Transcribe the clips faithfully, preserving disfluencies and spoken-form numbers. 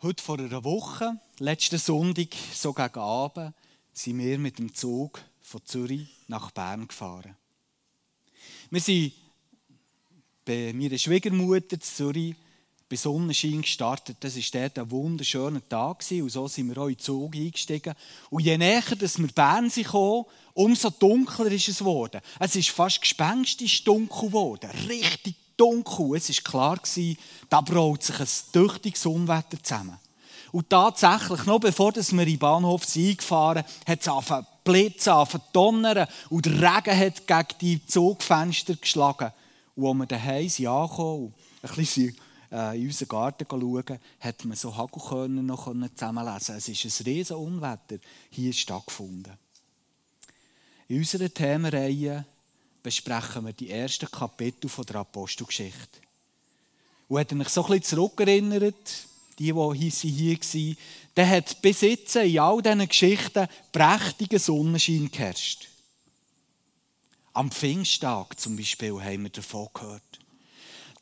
Heute vor einer Woche, letzten Sonntag, so gegen Abend, sind wir mit dem Zug von Zürich nach Bern gefahren. Wir sind bei meiner Schwiegermutter in Zürich bei Sonnenschein gestartet. Das war dort ein wunderschöner Tag und so sind wir auch in den Zug eingestiegen. Und je näher dass wir Bern kamen, umso dunkler ist es geworden. Es ist fast gespenstisch dunkel geworden, richtig dunkel. Es war klar, da braut sich ein tüchtiges Unwetter zusammen. Und tatsächlich, noch bevor wir in den Bahnhof eingefahren sind, hat es angefangen zu blitzen, angefangen zu donnern und der Regen hat gegen die Zugfenster geschlagen. Und als wir daheim ankamen und ein bisschen in unseren Garten schauen, hat man so Hagelkörner noch zusammenlesen. Es ist ein riesen Unwetter hier stattgefunden. In unserer Themenreihe besprechen wir die ersten Kapitel der Apostelgeschichte. Und hat mich so ein bisschen zurückerinnert, die, die hier waren, der hat bis jetzt in all diesen Geschichten prächtigen Sonnenschein geherrscht. Am Pfingsttag zum Beispiel haben wir davon gehört.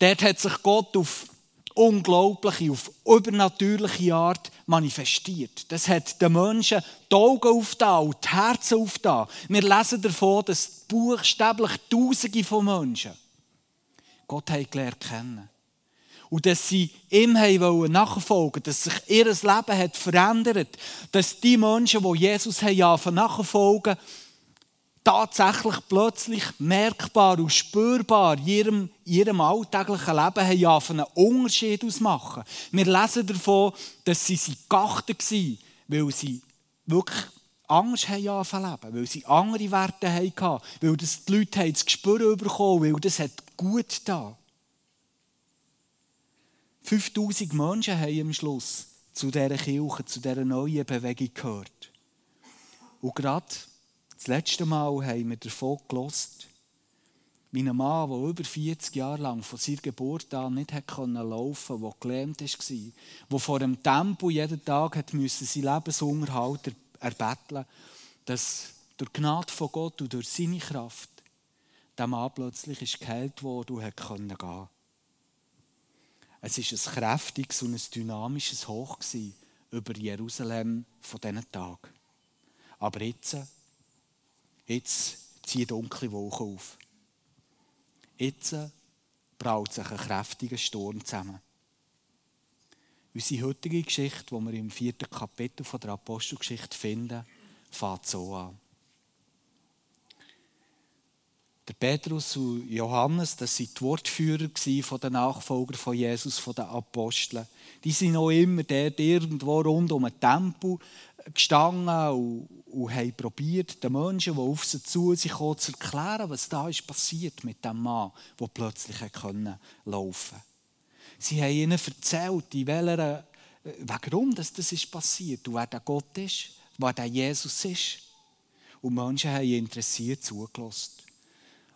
Dort hat sich Gott auf unglaubliche, auf übernatürliche Art manifestiert. Das hat den Menschen die Augen aufgetan und die Herzen aufgetan. Wir lesen davon, dass buchstäblich Tausende von Menschen Gott haben gelernt kennen. Und dass sie ihm nachfolgen wollten, dass sich ihr Leben hat verändert hat. Dass die Menschen, die Jesus nachfolgen, tatsächlich plötzlich merkbar und spürbar in ihrem, in ihrem alltäglichen Leben einen Unterschied ausmachen. Wir lesen davon, dass sie sich geachtet waren, weil sie wirklich Angst haben angefangen, weil sie andere Werte hatten, weil das die Leute das Gespür bekommen haben, weil das gut getan hat. fünftausend Menschen haben am Schluss zu dieser Kirche, zu dieser neuen Bewegung gehört. Und gerade das letzte Mal haben wir davon gehört, mein Mann, der über vierzig Jahre lang von seiner Geburt an nicht laufen konnte, der gelähmt war, der vor dem Tempo jeden Tag seinen Lebensunterhalt erbetteln musste, dass durch die Gnade von Gott und durch seine Kraft der Mann plötzlich geheilt wurde und gehen konnte. Es war ein kräftiges und ein dynamisches Hoch über Jerusalem von diesen Tagen. Aber jetzt, jetzt zieht dunkle Wolken auf. Jetzt braut sich ein kräftiger Sturm zusammen. Unsere heutige Geschichte, die wir im vierten Kapitel der Apostelgeschichte finden, fängt so an. Der Petrus und Johannes, das waren die Wortführer der Nachfolger von Jesus, der Aposteln. Die sind noch immer dort irgendwo rund um den Tempel gestanden und, und haben versucht, den Menschen, die auf sie zu sich kamen, zu erklären, was da ist passiert mit dem Mann, der plötzlich laufen konnte. Sie haben ihnen erzählt, in welcher, warum das ist passiert und wer der Gott ist, wer der Jesus ist. Und die Menschen haben interessiert zugelassen.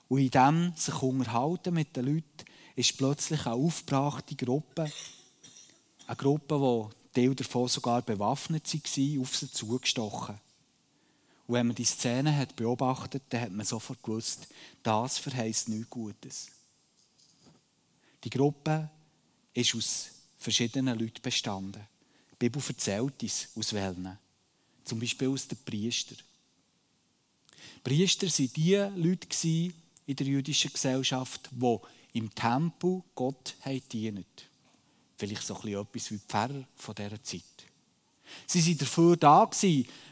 Und in dem sich unterhalten mit den Leuten, ist plötzlich eine aufgebrachte Gruppe, eine Gruppe, die Teil davon sogar bewaffnet war, auf sie zugestochen. Und wenn man die Szene hat beobachtet, dann hat man sofort gewusst, das verheisst nichts Gutes. Die Gruppe ist aus verschiedenen Leuten bestanden. Die Bibel erzählt uns aus welchen. Zum Beispiel aus den Priestern. Priester waren die Leute in der jüdischen Gesellschaft, die im Tempel Gott dienen. Vielleicht so etwas wie die Pfarrer dieser Zeit. Sie waren dafür da,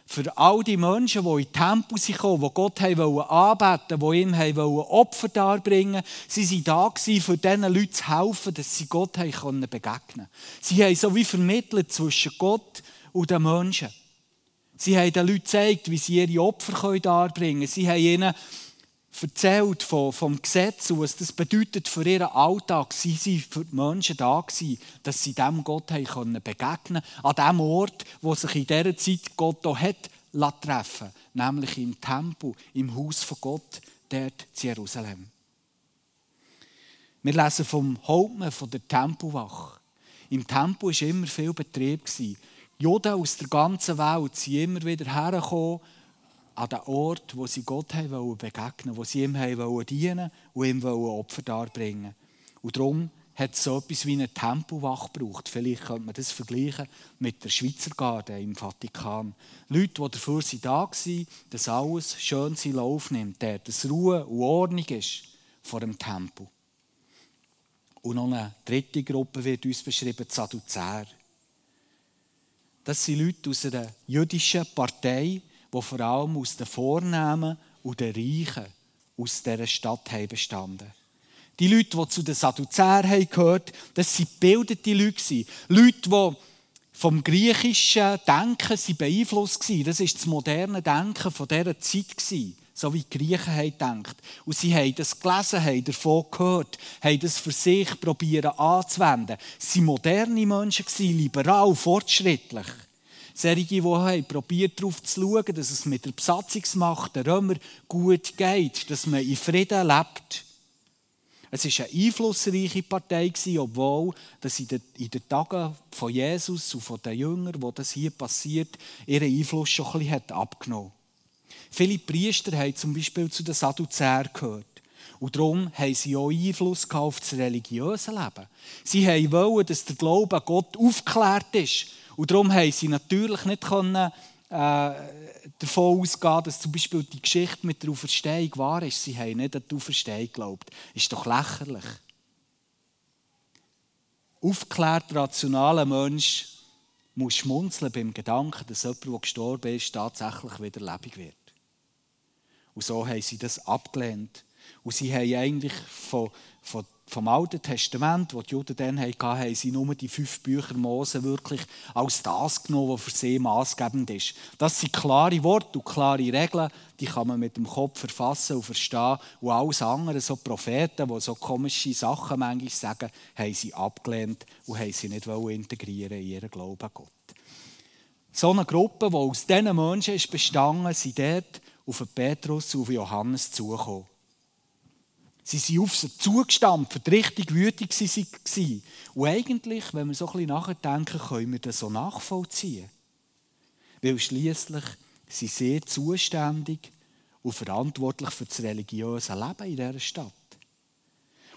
für all die Menschen, die in den Tempel kamen, die Gott anbeten wollten, die ihm Opfer darbringen wollten. Sie waren da, für diesen Leuten zu helfen, dass sie Gott begegnen konnten. Sie haben so wie vermittelt zwischen Gott und den Menschen. Sie haben den Leuten gezeigt, wie sie ihre Opfer darbringen können. Sie haben ihnen erzählt vom, vom Gesetz und was das bedeutet für ihren Alltag. Sie waren für die Menschen da, dass sie diesem Gott begegnen konnten. An dem Ort, wo sich in dieser Zeit Gott auch hat treffen lassen, nämlich im Tempel, im Haus von Gott, dort in Jerusalem. Wir lesen vom Hauptmann von der Tempelwache. Im Tempel war immer viel Betrieb. Juden aus der ganzen Welt sind immer wieder hergekommen an den Ort, wo sie Gott begegnen wollten, wo sie ihm dienen wollten und ihm Opfer darbringen wollten. Und darum hat es so etwas wie eine Tempowache gebraucht. Vielleicht könnte man das vergleichen mit der Schweizer Garde im Vatikan. Leute, die dafür sind da waren, dass alles schön seinen Lauf nimmt, dass Ruhe und Ordnung ist vor dem Tempo. Und noch eine dritte Gruppe wird uns beschrieben, die Sadduzäer. Das sind Leute aus einer jüdischen Partei, die vor allem aus den Vornehmen und den Reichen aus dieser Stadt bestanden. Die Leute, die zu den Sadduzäern gehört haben, das waren gebildete Leute. Leute, die vom griechischen Denken beeinflusst waren. Das war das moderne Denken dieser Zeit, so wie die Griechen denken. Und sie haben das gelesen, haben davon gehört, haben das für sich probieren anzuwenden. Sie waren moderne Menschen, liberal, fortschrittlich. Solche, die haben probiert, darauf zu schauen, dass es mit der Besatzungsmacht der Römer gut geht, dass man in Frieden lebt. Es war eine einflussreiche Partei, obwohl das in den Tagen von Jesus und den Jüngern, wo das hier passiert, ihren Einfluss schon ein bisschen abgenommen hat. Viele Priester haben zum Beispiel zu den Sadduzäern gehört. Und darum haben sie auch Einfluss auf das religiöse Leben. Sie wollten, dass der Glaube an Gott aufgeklärt ist. Und darum konnten sie natürlich nicht äh, davon ausgehen, dass zum Beispiel die Geschichte mit der Auferstehung wahr ist. Sie haben nicht an die Auferstehung geglaubt. Das ist doch lächerlich. Aufgeklärt, rationaler Mensch muss schmunzeln beim Gedanken, dass jemand, der gestorben ist, tatsächlich wieder lebendig wird. Und so haben sie das abgelehnt. Und sie haben eigentlich von, von Vom Alten Testament, das die Juden dann hatten, haben sie nur die fünf Bücher Mose wirklich als das genommen, was für sie maßgebend ist. Das sind klare Worte und klare Regeln, die kann man mit dem Kopf verfassen und verstehen. Und alles andere, so Propheten, die so komische Sachen manchmal sagen, haben sie abgelehnt und haben sie nicht integrieren in ihren Glauben an Gott. So eine Gruppe, die aus diesen Menschen ist bestanden, sind dort auf Petrus und Johannes zugekommen. Sie sind auf sie zugestampft, richtig wütig waren. Und eigentlich, wenn wir so ein bisschen nachdenken, können wir das so nachvollziehen. Weil schliesslich sind sie zuständig und verantwortlich für das religiöse Leben in dieser Stadt.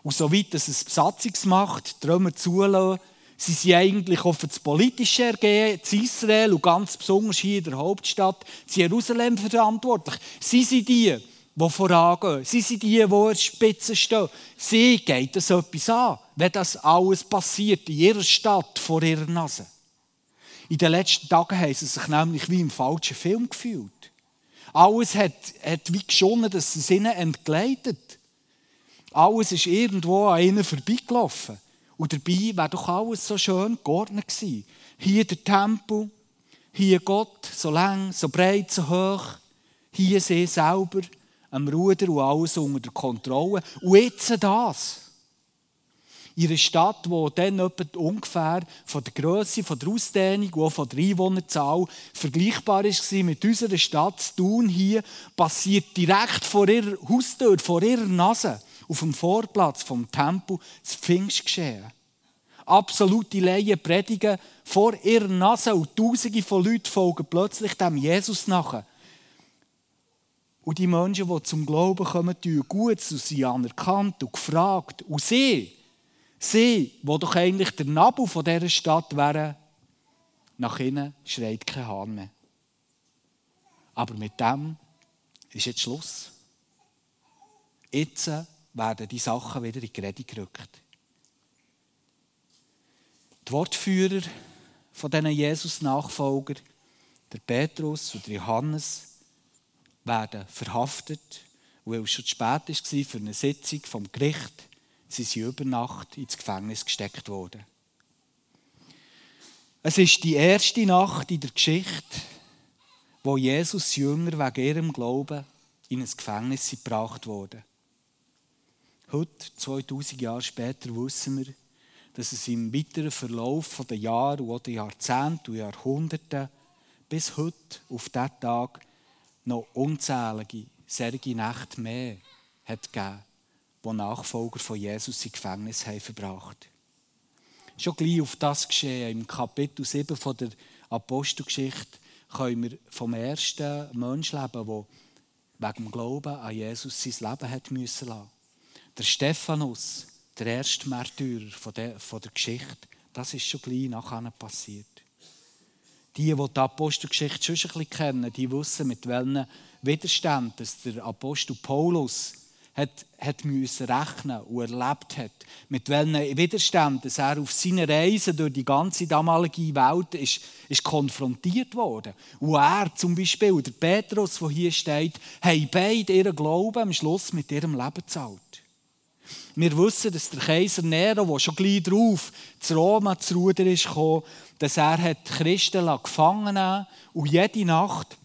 Und soweit es eine Besatzungsmacht, die Römer zulassen, sie sind eigentlich auch für das politische Ergehen in Israel und ganz besonders hier in der Hauptstadt in Jerusalem verantwortlich. Sie sind die, die vorangehen. Sie sind die, die an der Spitze stehen. Sie geht das etwas an, wenn das alles passiert in ihrer Stadt, vor ihrer Nase. In den letzten Tagen haben sie sich nämlich wie im falschen Film gefühlt. Alles hat, hat wie geschonnen, dass es ihnen entgleitet. Alles ist irgendwo an ihnen vorbeigelaufen. Und dabei wäre doch alles so schön geordnet gewesen. Hier der Tempel, hier Gott, so lang, so breit, so hoch. Hier sie selber. Am Ruder und alles unter der Kontrolle. Und jetzt das. In einer Stadt, die dann ungefähr von der Grösse, von der Ausdehnung und auch von der Einwohnerzahl vergleichbar war mit unserer Stadt Thun hier, passiert direkt vor ihrer Haustür, vor ihrer Nase, auf dem Vorplatz vom Tempel, das Pfingstgeschehen. Absolute Laien predigen vor ihrer Nase und Tausende von Leuten folgen plötzlich dem Jesus nach. Und die Menschen, die zum Glauben kommen, tun gut, sie sind anerkannt und gefragt. Und sie, sie, die doch eigentlich der Nabel von dieser Stadt wären, nach innen schreit kein Hahn mehr. Aber mit dem ist jetzt Schluss. Jetzt werden die Sachen wieder in die Rede gerückt. Die Wortführer von diesen Jesus-Nachfolger, der Petrus und der Johannes, werden verhaftet, weil es schon zu spät war für eine Sitzung vom Gericht. Sie sind über Nacht ins Gefängnis gesteckt worden. Es ist die erste Nacht in der Geschichte, wo Jesus Jünger wegen ihrem Glauben in ein Gefängnis gebracht wurde. Heute, zweitausend Jahre später, wissen wir, dass es im weiteren Verlauf der Jahre und der Jahrzehnte und Jahrhunderte bis heute auf diesen Tag noch unzählige, solche Nächte mehr hat gegeben, die Nachfolger von Jesus im Gefängnis haben verbracht. Schon gleich auf das Geschehen, im Kapitel sieben von der Apostelgeschichte, können wir vom ersten Menschenleben, der wegen dem Glauben an Jesus sein Leben hat müssen lassen. Der Stephanus, der erste Märtyrer von der, von der Geschichte, das ist schon gleich nachher passiert. Die, die die Apostelgeschichte schon ein bisschen kennen, die wissen, mit welchen Widerständen dass der Apostel Paulus hat, hat müssen rechnen und erlebt hat. Mit welchen Widerständen dass er auf seiner Reise durch die ganze damalige Welt ist, ist konfrontiert worden. Und er zum Beispiel, oder Petrus, der hier steht, haben beide ihren Glauben am Schluss mit ihrem Leben gezahlt. Wir wissen, dass der Kaiser Nero, der schon gleich darauf zu Rom zu Ruder ist gekommen, dass er die Christen gefangen hat und jede Nacht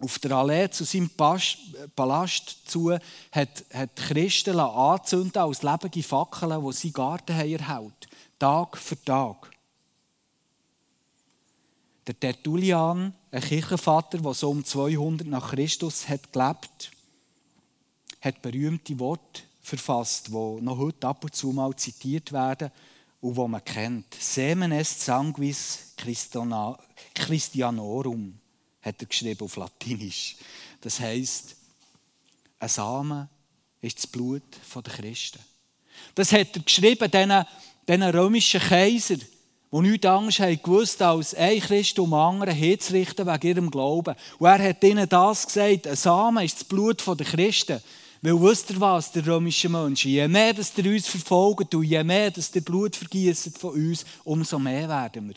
auf der Allee zu seinem Palast zu hat, hat die Christen anzünden als lebende Fackeln, die seinen Garten erhält. Tag für Tag. Der Tertullian, ein Kirchenvater, der so um zweihundert nach Christus hat gelebt, hat berühmte Worte verfasst, die noch heute ab und zu mal zitiert werden und die man kennt. Semen est sanguis Christianorum, hat er geschrieben auf Latinisch. Das heisst, ein Samen ist das Blut der Christen. Das hat er geschrieben diesen, diesen römischen Kaiser, die nichts anderes haben gewusst, als ein Christ um anderen hinzurichten wegen ihrem Glauben. Und er hat ihnen das gesagt, ein Samen ist das Blut der Christen. Weil wisst ihr was, der römische Mensch, je mehr dass ihr uns verfolgt und je mehr dass ihr Blut vergiesst von uns, umso mehr werden wir.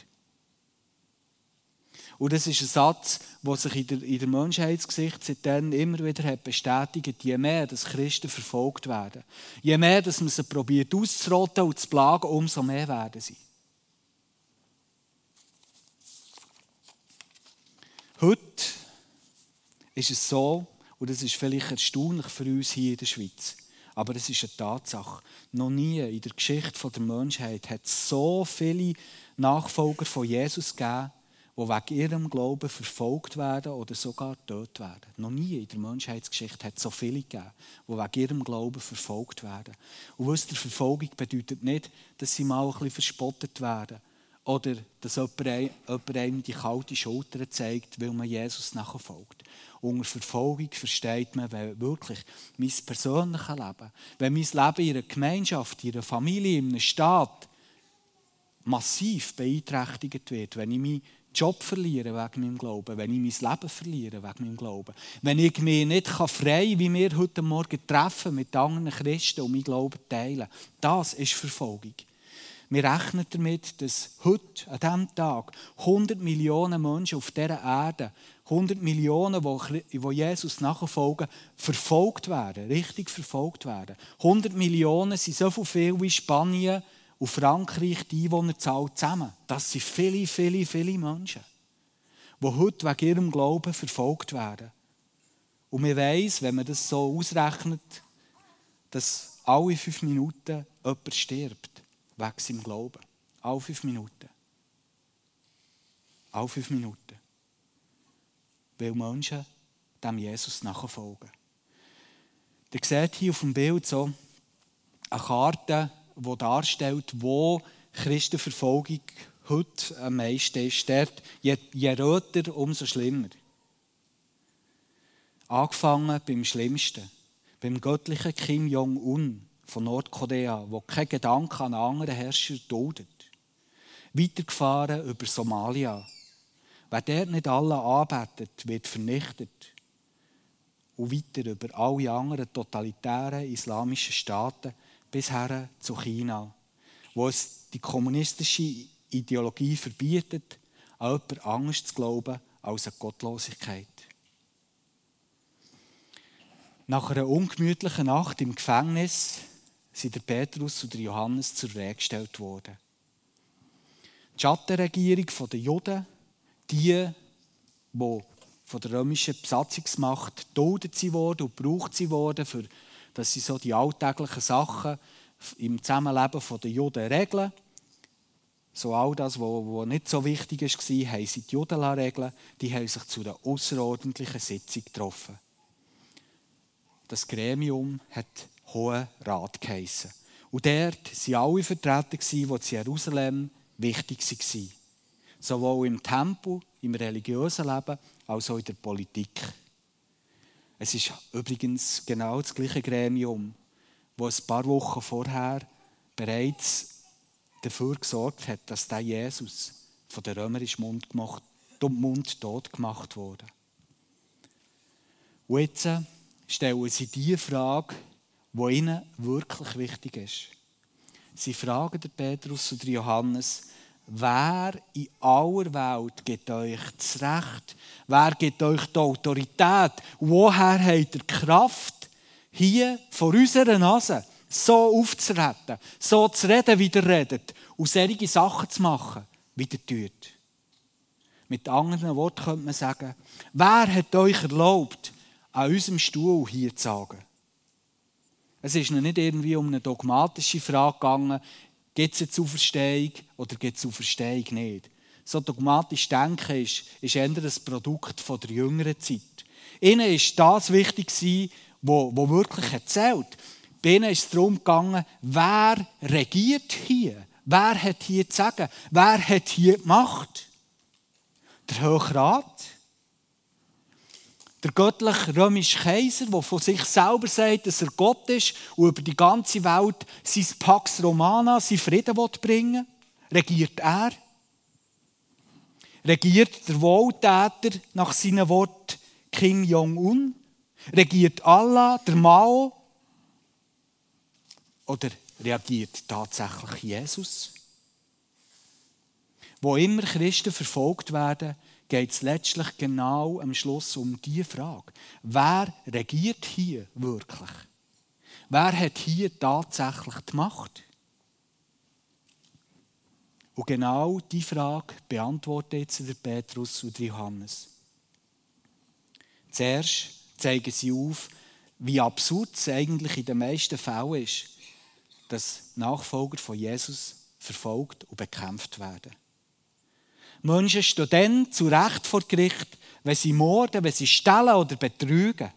Und das ist ein Satz, der sich in der, in der Menschheitsgeschichte seitdem immer wieder hat bestätigt, je mehr dass Christen verfolgt werden, je mehr dass man sie probiert auszurotten und zu plagen, umso mehr werden sie. Heute ist es so, und das ist vielleicht erstaunlich für uns hier in der Schweiz. Aber es ist eine Tatsache. Noch nie in der Geschichte der Menschheit hat es so viele Nachfolger von Jesus gegeben, die wegen ihrem Glauben verfolgt werden oder sogar getötet werden. Noch nie in der Menschheitsgeschichte hat es so viele gegeben, die wegen ihrem Glauben verfolgt werden. Und was der Verfolgung bedeutet nicht, dass sie mal ein bisschen verspottet werden oder dass jemand einem die kalte Schulter zeigt, weil man Jesus nachfolgt. Unter Verfolgung versteht man wirklich mein persönliches Leben. Wenn mein Leben in einer Gemeinschaft, in einer Familie, in einem Staat massiv beeinträchtigt wird, wenn ich meinen Job verliere wegen meinem Glauben, wenn ich mein Leben verliere wegen meinem Glauben, wenn ich mich nicht frei, wie wir heute Morgen treffen, mit anderen Christen und meinen Glauben teilen, das ist Verfolgung. Wir rechnen damit, dass heute, an diesem Tag, hundert Millionen Menschen auf dieser Erde, hundert Millionen, die Jesus nachfolgen, verfolgt werden, richtig verfolgt werden. hundert Millionen sind so viel wie Spanien und Frankreich die Einwohnerzahl zusammen. Das sind viele, viele, viele Menschen, die heute wegen ihrem Glauben verfolgt werden. Und man weiss, wenn man das so ausrechnet, dass alle fünf Minuten jemand stirbt. Wegen seinem Glauben. Alle fünf Minuten. Alle fünf Minuten. Weil Menschen dem Jesus nachfolgen. Ihr seht hier auf dem Bild so eine Karte, die darstellt, wo Christenverfolgung heute am meisten ist. Dort, je, je röter, umso schlimmer. Angefangen beim Schlimmsten, beim göttlichen Kim Jong-un von Nordkorea, wo kein Gedanke an anderen Herrscher duldet. Weitergefahren über Somalia. Wer dort nicht alle anbetet, wird vernichtet. Und weiter über alle anderen totalitären islamischen Staaten bis her zu China, wo es die kommunistische Ideologie verbietet, an jemand anderes zu glauben als an Gottlosigkeit. Nach einer ungemütlichen Nacht im Gefängnis sind der Petrus und der Johannes zur Rede gestellt worden. Die Schattenregierung der Juden, die, die von der römischen Besatzungsmacht geduldet wurden und gebraucht wurden, für, dass sie so die alltäglichen Sachen im Zusammenleben der Juden regeln. So all das, was nicht so wichtig war, haben sie die Juden regeln. Die haben sich zu einer außerordentlichen Sitzung getroffen. Das Gremium hat Hohen Rat geheissen. Und dort waren alle vertreten, die in Jerusalem wichtig waren. Sowohl im Tempel, im religiösen Leben, als auch in der Politik. Es ist übrigens genau das gleiche Gremium, das ein paar Wochen vorher bereits dafür gesorgt hat, dass der Jesus von den Römern ist Mund gemacht, mundtot gemacht wurde. Und jetzt stellen sie die Frage, die ihnen wirklich wichtig ist. Sie fragen den Petrus und den Johannes, wer in aller Welt gibt euch das Recht? Wer gibt euch die Autorität? Woher habt ihr Kraft, hier vor unserer Nase so aufzureden, so zu reden, wie ihr redet und solche Sachen zu machen, wie ihr tut? Mit anderen Worten könnte man sagen, wer hat euch erlaubt, an unserem Stuhl hier zu sagen? Es ist noch nicht irgendwie um eine dogmatische Frage gegangen, gibt es jetzt Auferstehung oder gibt es Auferstehung nicht? So dogmatisch denken ist, ist eher ein Produkt von der jüngeren Zeit. Ihnen war das wichtig, was wirklich erzählt. Bei ihnen ist es darum gegangen, wer regiert hier? Wer hat hier zu sagen? Wer hat hier die Macht? Der Hochrat? Der göttliche römische Kaiser, der von sich selber sagt, dass er Gott ist und über die ganze Welt sein Pax Romana, seinen Frieden bringen will, regiert er? Regiert der Wohltäter nach seinen Worten Kim Jong-un? Regiert Allah, der Mao? Oder reagiert tatsächlich Jesus? Wo immer Christen verfolgt werden, geht es letztlich genau am Schluss um die Frage. Wer regiert hier wirklich? Wer hat hier tatsächlich die Macht? Und genau diese Frage beantwortet jetzt der Petrus und der Johannes. Zuerst zeigen sie auf, wie absurd es eigentlich in den meisten Fällen ist, dass Nachfolger von Jesus verfolgt und bekämpft werden. Menschen stehen dann zu Recht vor Gericht, wenn sie morden, wenn sie stehlen oder betrügen.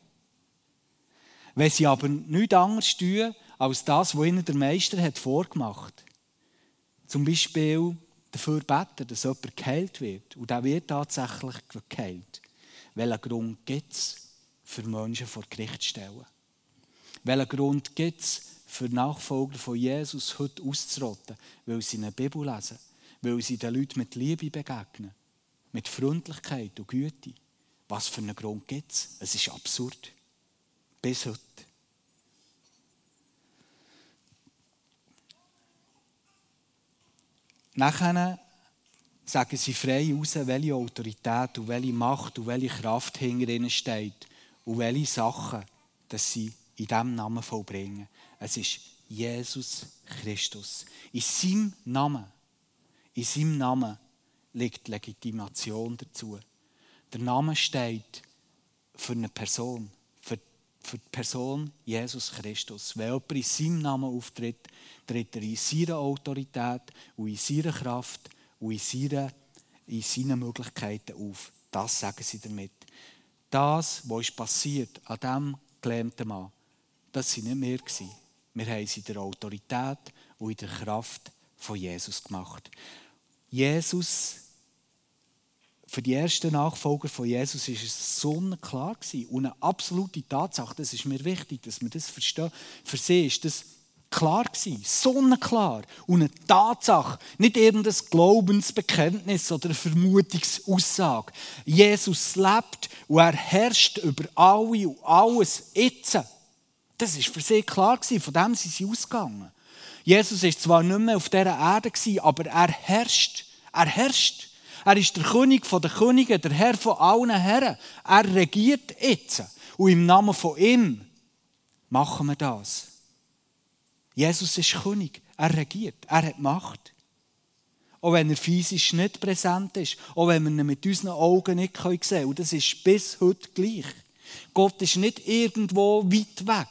Wenn sie aber nichts anderes tun, als das, was ihnen der Meister hat vorgemacht hat. Zum Beispiel dafür beten, dass jemand geheilt wird. Und der wird tatsächlich geheilt. Welchen Grund gibt es, für Menschen vor Gericht zu stellen? Welchen Grund gibt es, für Nachfolger von Jesus heute auszurotten, weil sie eine Bibel lesen? Weil sie den Leuten mit Liebe begegnen, mit Freundlichkeit und Güte. Was für einen Grund gibt es? Es ist absurd. Bis heute. Nachher sagen sie frei raus, welche Autorität und welche Macht und welche Kraft hinter ihnen steht und welche Sachen dass sie in diesem Namen vollbringen. Es ist Jesus Christus. In seinem Namen. In seinem Namen liegt Legitimation dazu. Der Name steht für eine Person, für, für die Person Jesus Christus. Wenn jemand in seinem Namen auftritt, tritt er in seiner Autorität und in seiner Kraft und in, seine, in seinen Möglichkeiten auf. Das sagen sie damit. Das, was ist passiert an diesem gelähmten Mann, das waren nicht wir. Wir haben es in der Autorität und in der Kraft von Jesus gemacht. Jesus, für die ersten Nachfolger von Jesus war es sonnenklar und eine absolute Tatsache, das ist mir wichtig, dass wir das verstehen. Für sie war das klar, sonnenklar und eine Tatsache, nicht irgendein Glaubensbekenntnis oder eine Vermutungsaussage. Jesus lebt und er herrscht über alle und alles jetzt. Das war für sie klar, von dem sind sie ausgegangen. Jesus war zwar nicht mehr auf dieser Erde, aber er herrscht. Er herrscht. Er ist der König der Könige, der Herr von allen Herren. Er regiert jetzt. Und im Namen von ihm machen wir das. Jesus ist König. Er regiert. Er hat Macht. Auch wenn er physisch nicht präsent ist. Auch wenn wir ihn mit unseren Augen nicht sehen können. Und das ist bis heute gleich. Gott ist nicht irgendwo weit weg.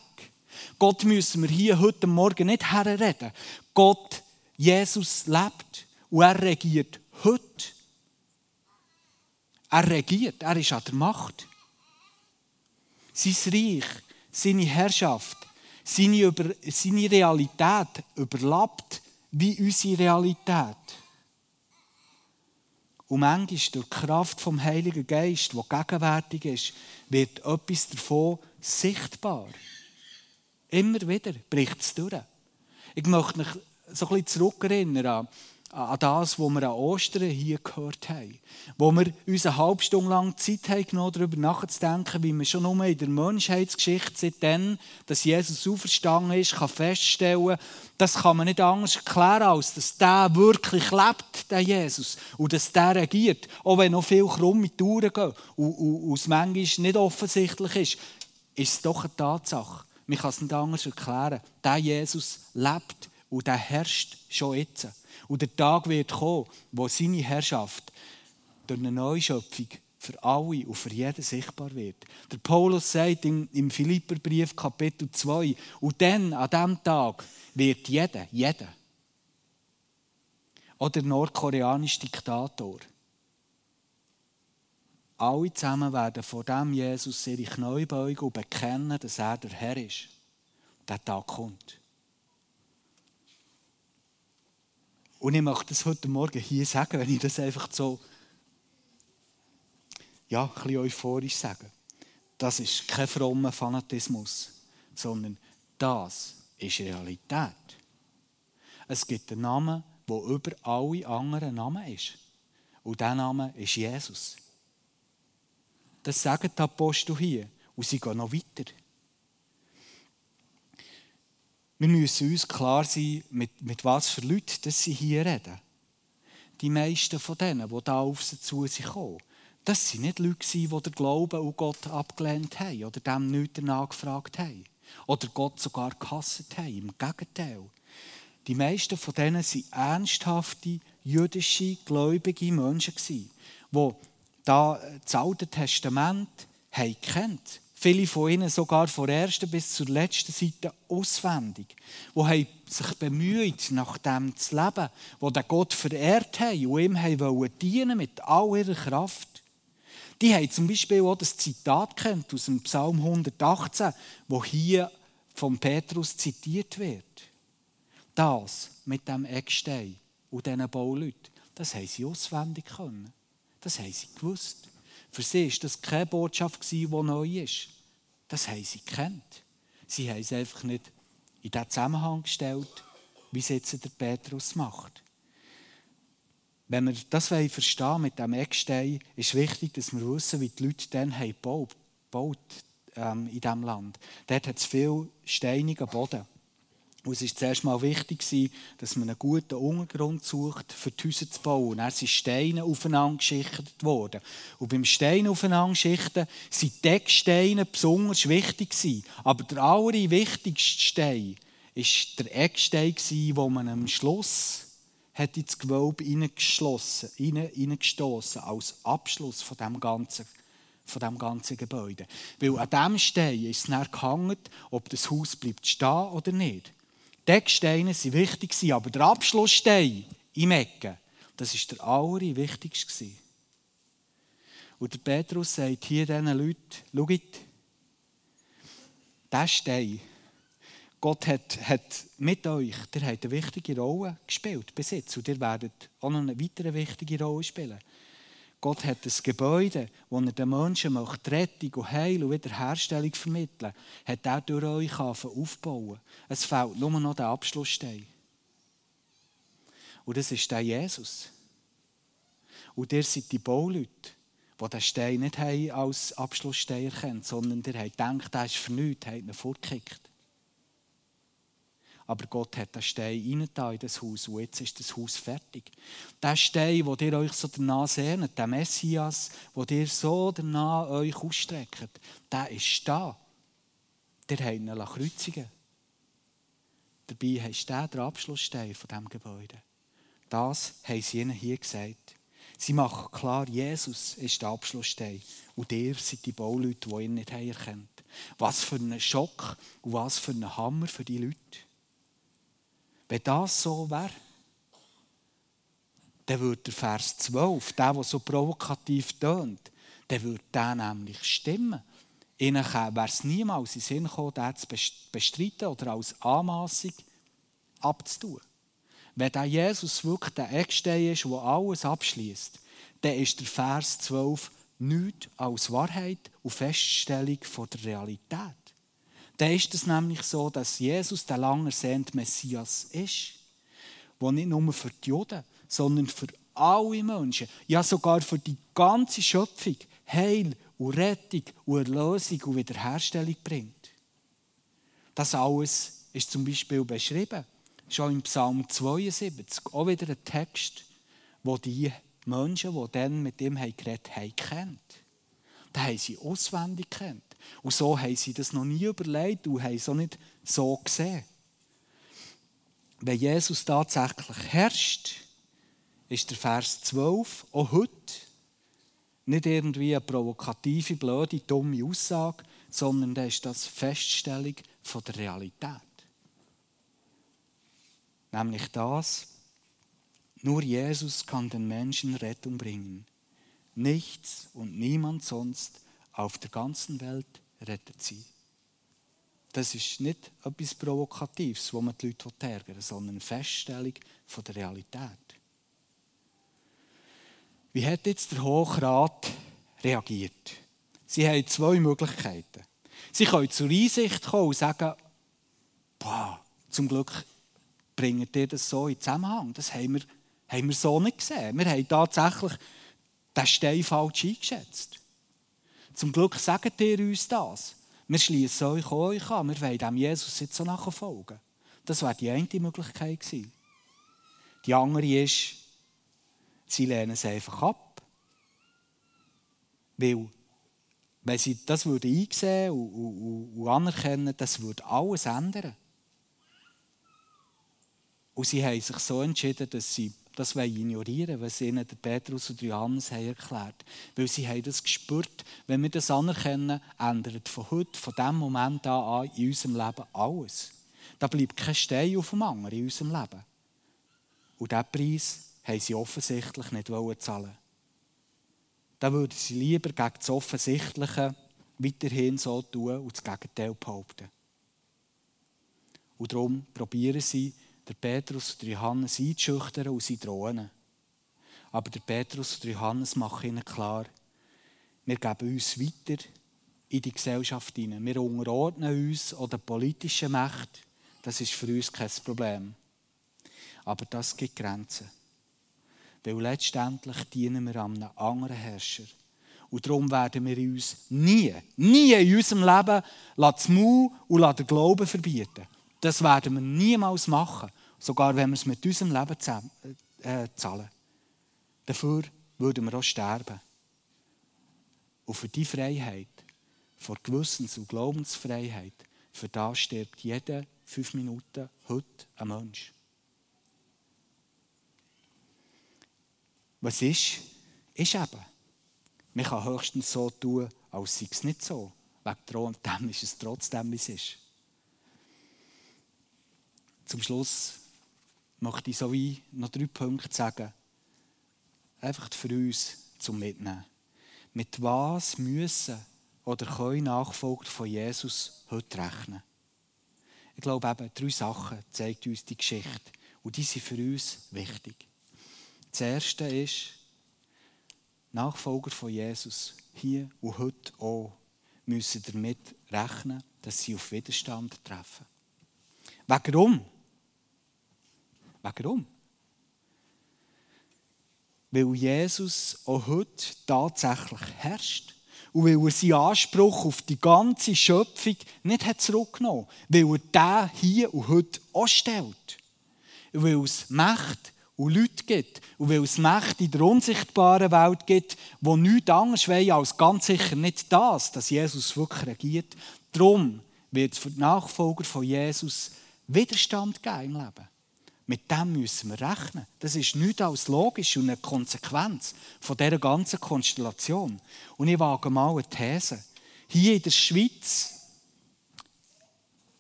Gott müssen wir hier heute Morgen nicht herreden. Gott, Jesus lebt und er regiert heute. Er regiert, er ist an der Macht. Sein Reich, seine Herrschaft, seine, Über- seine Realität überlappt wie unsere Realität. Und manchmal durch die Kraft vom Heiligen Geist, die gegenwärtig ist, wird etwas davon sichtbar. Immer wieder bricht es durch. Ich möchte euch so ein bisschen zurückerinnern an, an das, was wir an Ostern hier gehört haben. Wo wir uns eine halbe Stunde lang Zeit haben genommen, darüber nachzudenken, wie wir schon nur in der Menschheitsgeschichte seitdem, dass Jesus auferstanden ist, kann feststellen kann, das kann man nicht anders erklären, als dass der wirklich lebt, der Jesus, und dass der regiert, auch wenn noch viel krumme Touren gehen und, und, und es manchmal nicht offensichtlich ist, ist es doch eine Tatsache. Man kann es nicht anders erklären. Der Jesus lebt und der herrscht schon jetzt. Und der Tag wird kommen, wo seine Herrschaft durch eine neue Schöpfung für alle und für jeden sichtbar wird. Der Paulus sagt im, im Philipperbrief Kapitel zwei, und dann, an diesem Tag, wird jeder, jeder, auch der nordkoreanische Diktator, alle zusammen werden vor dem Jesus ihre Knie beugen und bekennen, dass er der Herr ist. Der Tag kommt. Und ich möchte das heute Morgen hier sagen, wenn ich das einfach so ja, ein bisschen euphorisch sage. Das ist kein frommer Fanatismus, sondern das ist Realität. Es gibt einen Namen, der über alle anderen Namen ist. Und dieser Name ist Jesus. Das sagen die Apostel hier. Und sie gehen noch weiter. Wir müssen uns klar sein, mit, mit was für Leuten dass sie hier reden. Die meisten von denen, die da auf sie zu sich kommen, das waren nicht Leute, die den Glauben an Gott abgelehnt haben oder dem nichts danach gefragt haben. Oder Gott sogar gehasst haben. Im Gegenteil. Die meisten von denen waren ernsthafte, jüdische, gläubige Menschen, die das Alte Testament kennt. Viele von ihnen sogar von der ersten bis zur letzten Seite auswendig, die sich bemüht, nach dem zu leben, wo der Gott verehrt haben und ihm wollen dienen mit all ihrer Kraft. Die haben zum Beispiel auch das Zitat kennt aus dem Psalm hundertachtzehn, wo hier von Petrus zitiert wird. Das mit dem Eckstein und diesen Bauleuten, das haben sie auswendig können. Das haben sie gewusst. Für sie war das keine Botschaft, die neu ist. Das haben sie gekannt. Sie haben es einfach nicht in diesen Zusammenhang gestellt, wie es jetzt der Petrus macht. Wenn wir das verstehen wollen mit diesem Eckstein, ist wichtig, dass wir wissen, wie die Leute dann gebaut haben ähm, in diesem Land. Dort hat es viel steinigen Boden. Und es war zuerst mal wichtig, dass man einen guten Untergrund sucht, für die Häuser zu bauen. Dann sind Steine aufeinander geschichtet worden. Und beim Stein aufeinander schichten waren Decksteine besonders wichtig. Aber der allerwichtigste Stein war der Eckstein, den man am Schluss ins Gewölbe hineingestossen hat, als Abschluss von dem Ganzen. Von dem ganzen Gebäude. Weil an diesem Stein ist es dann gehangen, ob das Haus bleibt stehen oder nicht. Decksteine waren wichtig, aber der Abschlussstein im Ecken, das war der allerwichtigste. Und der Petrus sagt hier diesen Leuten, schaut, dieser Stein, Gott hat, hat mit euch, der hat eine wichtige Rolle gespielt bis jetzt und ihr werdet auch noch eine weitere wichtige Rolle spielen. Gott hat das Gebäude, wo er den Menschen möchte, Rettung und Heil und Wiederherstellung vermitteln, hat er durch euch aufbauen. Es fehlt nur noch der Abschlussstein. Und das ist der Jesus. Und ihr seid die Bauleute, die diesen Stein nicht haben als Abschlussstein erkennt, sondern ihr habt gedacht, er ist für nichts, habt ihn vorgekickt. Aber Gott hat den Stein hineingetan in das Haus und jetzt ist das Haus fertig. Der Stein, den ihr euch so danach sehnt, der Messias, den ihr so danach euch ausstreckt, der ist da. Ihr habt ihn kreuzigen lassen. Dabei ist der, der Abschlussstein von diesem Gebäude. Das haben sie ihnen hier gesagt. Sie machen klar, Jesus ist der Abschlussstein und ihr seid die Bauleute, die ihn nicht erkannt haben. Was für ein Schock und was für ein Hammer für die Leute. Wenn das so wäre, dann würde der Vers zwölf, der, der so provokativ tönt, dann würde der nämlich stimmen. Ihnen wäre es niemals in den Sinn gekommen, den zu bestreiten oder als Anmassung abzutun. Wenn der Jesus wirklich der Eckstein ist, der alles abschließt, dann ist der Vers zwölf nichts als Wahrheit und Feststellung von der Realität. Dann ist es nämlich so, dass Jesus der lang ersehnte Messias ist. die nicht nur für die Juden, sondern für alle Menschen, ja sogar für die ganze Schöpfung, Heil und Rettung und Erlösung und Wiederherstellung bringt. Das alles ist zum Beispiel beschrieben, schon im Psalm zweiundsiebzig, auch wieder ein Text, wo die Menschen, die dann mit ihm geredet haben, kennt. Da haben sie auswendig kennt. Und so haben sie das noch nie überlegt und haben es auch nicht so gesehen. Wenn Jesus tatsächlich herrscht, ist der Vers zwölf auch heute nicht irgendwie eine provokative, blöde, dumme Aussage, sondern das ist das Feststellung von der Realität. Nämlich das, nur Jesus kann den Menschen Rettung bringen. Nichts und niemand sonst auf der ganzen Welt rettet sie. Das ist nicht etwas Provokatives, wo man die Leute ärgern will, sondern eine Feststellung von der Realität. Wie hat jetzt der Hochrat reagiert? Sie haben zwei Möglichkeiten. Sie können zur Einsicht kommen und sagen, boah, zum Glück bringt ihr das so in Zusammenhang. Das haben wir, haben wir so nicht gesehen. Wir haben tatsächlich den Stein falsch eingeschätzt. Zum Glück sagt ihr uns das. Wir schließen euch euch an. Wir wollen dem Jesus jetzt so nachfolgen. Das wäre die eine Möglichkeit gewesen. Die andere ist, sie lehnen es einfach ab. Weil, wenn sie das einsehen und, und, und anerkennen, das würde alles ändern. Und sie haben sich so entschieden, dass sie das ignorieren wollen, was ihnen der Petrus und der Johannes haben erklärt. Weil sie haben das gespürt, wenn wir das anerkennen, ändert von heute, von diesem Moment an in unserem Leben alles. Da bleibt kein Stein auf dem anderen in unserem Leben. Und diesen Preis haben sie offensichtlich nicht zahlen. Da würden sie lieber gegen das Offensichtliche weiterhin so tun und das Gegenteil behaupten. Und darum probieren sie, der Petrus und der Johannes einzuschüchtern und sie drohen. Aber der Petrus und der Johannes machen ihnen klar, wir geben uns weiter in die Gesellschaft hinein. Wir unterordnen uns an der politischen Macht. Das ist für uns kein Problem. Aber das gibt Grenzen. Weil letztendlich dienen wir einem anderen Herrscher. Und darum werden wir uns nie, nie in unserem Leben das Maul und den Glauben verbieten. Das werden wir niemals machen, sogar wenn wir es mit unserem Leben zahlen. Dafür würden wir auch sterben. Und für die Freiheit, für die Gewissens- und Glaubensfreiheit, für das stirbt jede fünf Minuten heute ein Mensch. Was ist, ist eben. Man kann höchstens so tun, als sei es nicht so. Wegen dem ist es trotzdem, wie es ist. Zum Schluss möchte ich so wie noch drei Punkte sagen. Einfach für uns zum Mitnehmen. Mit was müssen oder können Nachfolger von Jesus heute rechnen? Ich glaube, eben drei Sachen zeigt uns die Geschichte. Und die sind für uns wichtig. Das Erste ist, Nachfolger von Jesus, hier und heute auch, müssen damit rechnen, dass sie auf Widerstand treffen. Warum? Warum? Weil Jesus auch heute tatsächlich herrscht. Und weil er seinen Anspruch auf die ganze Schöpfung nicht zurückgenommen hat. Weil er den hier und heute auch stellt. Weil es Mächte und Leute gibt. Und weil es Mächte in der unsichtbaren Welt gibt, die nichts anderes wollen als ganz sicher nicht das, dass Jesus wirklich regiert. Darum wird es für die Nachfolger von Jesus Widerstand geben im Leben. Mit dem müssen wir rechnen. Das ist nichts als logisch und eine Konsequenz von dieser ganzen Konstellation. Und ich wage mal eine These. Hier in der Schweiz,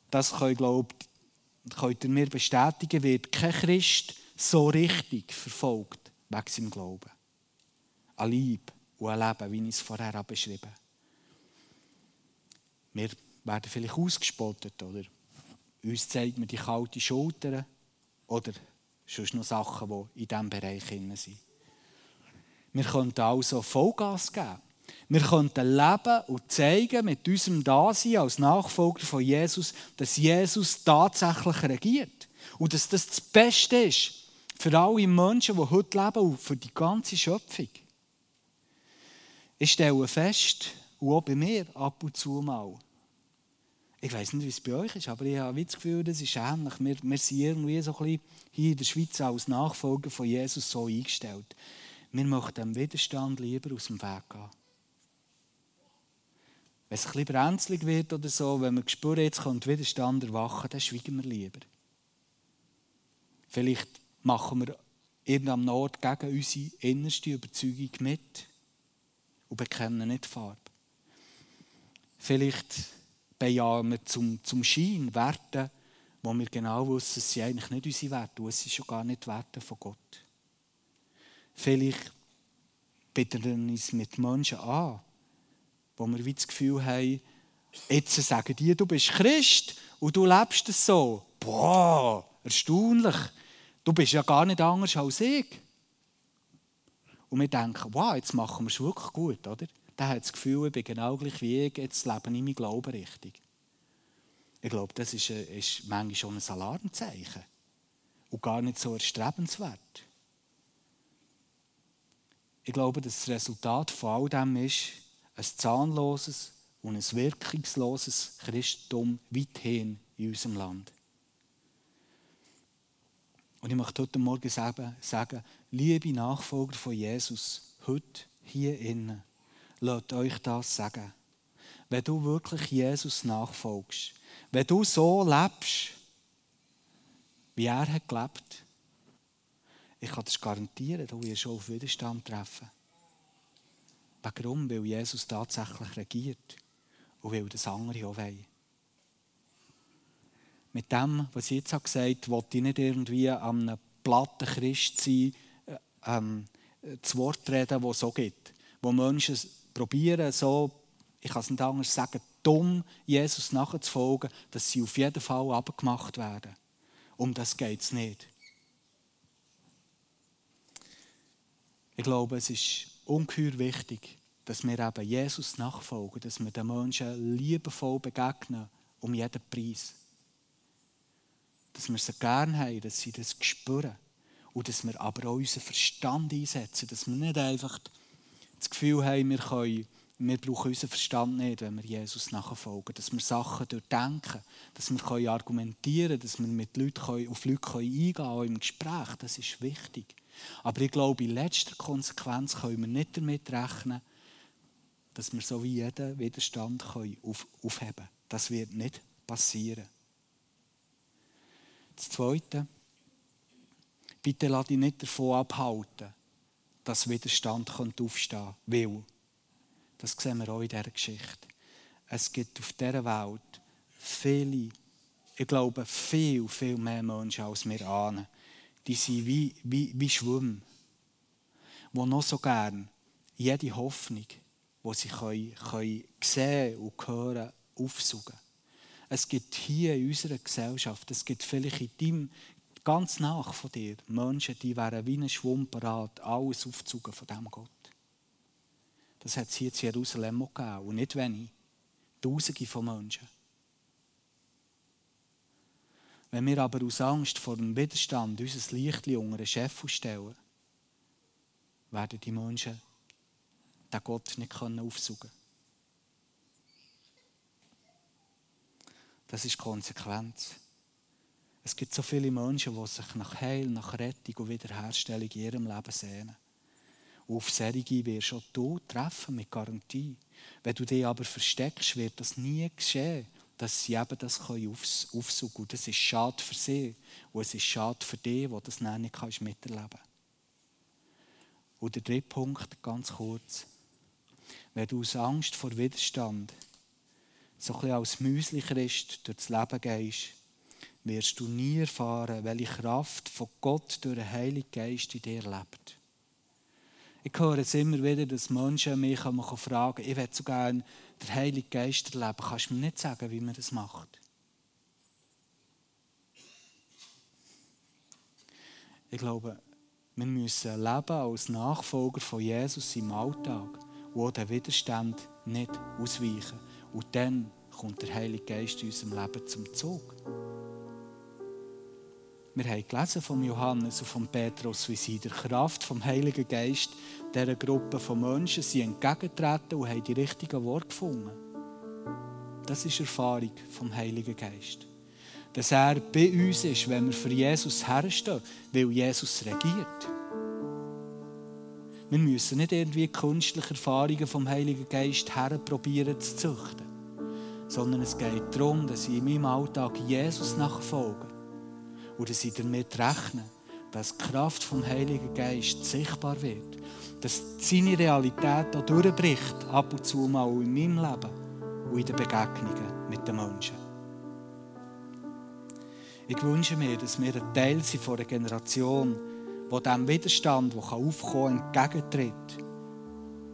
das könnt, glaub, könnt ihr mir bestätigen, wird kein Christ so richtig verfolgt wegen seinem Glauben. An Leib und an Leben, wie ich es vorher habe beschrieben habe. Wir werden vielleicht ausgespottet, oder? Uns zeigt man die kalten Schultern oder sonst noch Sachen, die in diesem Bereich sind. Wir könnten also Vollgas geben. Wir könnten leben und zeigen mit unserem Dasein als Nachfolger von Jesus, dass Jesus tatsächlich regiert und dass das das Beste ist, für alle Menschen, die heute leben und für die ganze Schöpfung. Ich stelle fest, und auch bei mir ab und zu mal, ich weiss nicht, wie es bei euch ist, aber ich habe das Gefühl, das ist ähnlich. Wir, wir sind irgendwie so ein bisschen hier in der Schweiz als Nachfolger von Jesus so eingestellt. Wir möchten dem Widerstand lieber aus dem Weg gehen. Wenn es ein bisschen brenzlig wird oder so, wenn wir spüren, jetzt kommt Widerstand erwachen, dann schweigen wir lieber. Vielleicht machen wir irgendeinem Ort gegen unsere innerste Überzeugung mit und bekennen nicht die Farbe. Vielleicht bejahen wir zum, zum Schein Werte, wo wir genau wissen, es sind eigentlich nicht unsere Werte, es sind schon gar nicht die Werte von Gott. Vielleicht bitten wir uns mit Menschen an, wo wir wie das Gefühl haben, jetzt sagen die, du bist Christ und du lebst es so. Boah, erstaunlich, du bist ja gar nicht anders als ich. Und wir denken, wow, jetzt machen wir es wirklich gut, oder? Dann hat das Gefühl, ich bin genau gleich wie ich, jetzt lebe ich meinen Glauben richtig. Ich glaube, das ist, ist manchmal schon ein Alarmzeichen und gar nicht so erstrebenswert. Ich glaube, dass das Resultat von all dem ist, ein zahnloses und ein wirkungsloses Christentum weithin in unserem Land. Und ich möchte heute Morgen sagen, liebe Nachfolger von Jesus, heute hier innen, lasst euch das sagen. Wenn du wirklich Jesus nachfolgst, wenn du so lebst, wie er hat gelebt, ich kann das garantieren, du wirst auf Widerstand treffen. Warum? Weil Jesus tatsächlich regiert und weil das andere auch wollen. Mit dem, was ich jetzt gesagt habe, wollte ich nicht irgendwie an einem platten Christ sein, ähm, das Wort reden, das es so gibt. Wo Menschen probieren, so, ich kann es nicht anders sagen, dumm Jesus nachzufolgen, dass sie auf jeden Fall abgemacht werden. Um das geht es nicht. Ich glaube, es ist ungeheuer wichtig, dass wir eben Jesus nachfolgen, dass wir den Menschen liebevoll begegnen, um jeden Preis. Dass wir sie gerne haben, dass sie das spüren. Und dass wir aber auch unseren Verstand einsetzen, dass wir nicht einfach das Gefühl haben, wir, können, wir brauchen unseren Verstand nicht, wenn wir Jesus nachfolgen. Dass wir Sachen durchdenken, dass wir können argumentieren, dass wir mit Leuten können, auf Leute eingehen können, auch im Gespräch. Das ist wichtig. Aber ich glaube, in letzter Konsequenz können wir nicht damit rechnen, dass wir so wie jeden Widerstand können auf, aufheben. Das wird nicht passieren. Das Zweite, bitte lass dich nicht davon abhalten, dass Widerstand aufstehen will. Das sehen wir auch in dieser Geschichte. Es gibt auf dieser Welt viele, ich glaube, viel, viel mehr Menschen, als wir ahnen. Die sind wie, wie, wie Schwimmen, die noch so gern jede Hoffnung, die sie können, können sehen und hören, aufsaugen. Es gibt hier in unserer Gesellschaft, es gibt vielleicht in deinem, ganz nach von dir, Menschen, die wären wie ein Schwamm bereit, alles aufzusaugen von diesem Gott. Das hat es hier in Jerusalem auch gegeben, und nicht wenig. Tausende von Menschen. Wenn wir aber aus Angst vor dem Widerstand unser Licht unter den Scheffel stellen, werden die Menschen den Gott nicht aufsaugen können. Das ist die Konsequenz. Es gibt so viele Menschen, die sich nach Heil, nach Rettung und Wiederherstellung in ihrem Leben sehnen. Und auf solche wirst auch du treffen, mit Garantie. Wenn du dich aber versteckst, wird das nie geschehen, dass sie eben das aufs, aufsuchen können. Und das ist schade für sie. Und es ist schade für dich, der das nicht miterleben kann. Und der dritte Punkt, ganz kurz. Wenn du aus Angst vor Widerstand so ein bisschen als Müsli-Christ durch das Leben gehst, wirst du nie erfahren, welche Kraft von Gott durch den Heiligen Geist in dir lebt. Ich höre es immer wieder, dass Menschen mich fragen, ich möchte so gerne den Heiligen Geist erleben. Kannst du mir nicht sagen, wie man das macht? Ich glaube, wir müssen leben als Nachfolger von Jesus im Alltag, wo der Widerstand nicht ausweichen. Und dann kommt der Heilige Geist in unserem Leben zum Zug. Wir haben gelesen von Johannes und von Petrus, wie sie der Kraft vom Heiligen Geist dieser Gruppe von Menschen sie entgegentreten und haben die richtigen Worte gefunden. Das ist die Erfahrung vom Heiligen Geist. Dass er bei uns ist, wenn wir für Jesus herstehen, weil Jesus regiert. Wir müssen nicht irgendwie künstliche Erfahrungen vom Heiligen Geist herprobieren zu züchten, sondern es geht darum, dass ich in meinem Alltag Jesus nachfolge und dass ich damit rechne, dass die Kraft vom Heiligen Geist sichtbar wird, dass seine Realität auch durchbricht, ab und zu mal in meinem Leben und in den Begegnungen mit den Menschen. Ich wünsche mir, dass wir ein Teil sind von einer Generation, die dem Widerstand, der aufkommen kann, entgegentritt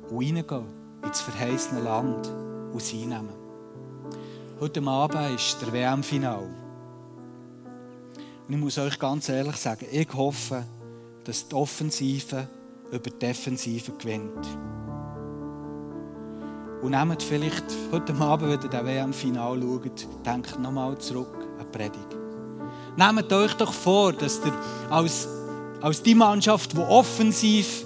und hineingehen ins verheißene Land und es einnehmen. Heute Abend ist der W M-Final. Und ich muss euch ganz ehrlich sagen, ich hoffe, dass die Offensive über die Defensive gewinnt. Und nehmt vielleicht heute Abend, wenn ihr den W M-Final schaut, denkt nochmal zurück an die Predigt. Nehmt euch doch vor, dass ihr als, als die Mannschaft, die offensiv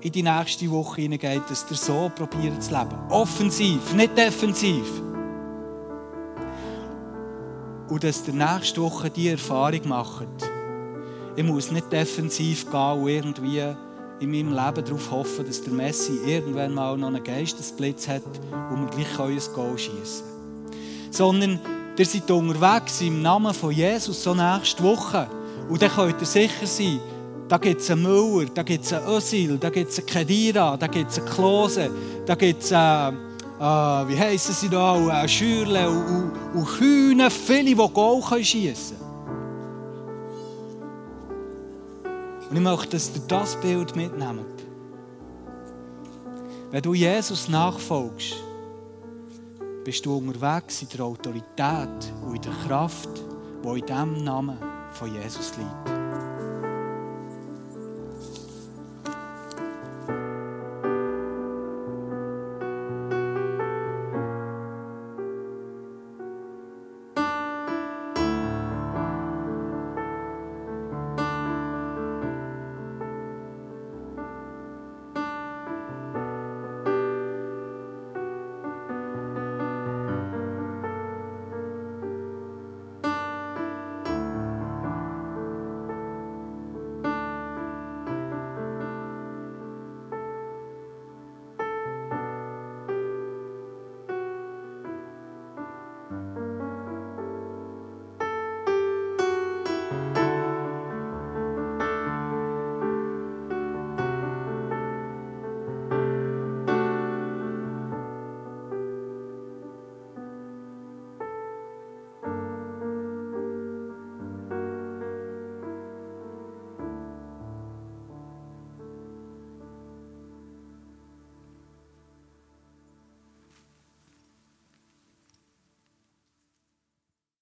in die nächste Woche hineingeht, dass ihr so probiert zu leben. Offensiv, nicht defensiv. Und dass ihr nächste Woche diese Erfahrung macht. Ich muss nicht defensiv gehen und irgendwie in meinem Leben darauf hoffen, dass der Messi irgendwann mal noch einen Geistesblitz hat und wir gleich euer Goal schiessen können. Sondern ihr seid unterwegs im Namen von Jesus, so nächste Woche. Und dann könnt ihr sicher sein, da gibt es einen Müller, da gibt es einen Özil, da gibt es einen Kedira, da gibt es einen Klose, da gibt es einen, äh, wie heissen sie da, einen Schürle und, und, und Kühne, viele, die Goal schiessen können. Und ich möchte, dass ihr das Bild mitnehmt. Wenn du Jesus nachfolgst, bist du unterwegs in der Autorität und in der Kraft, die in dem Namen von Jesus liegt.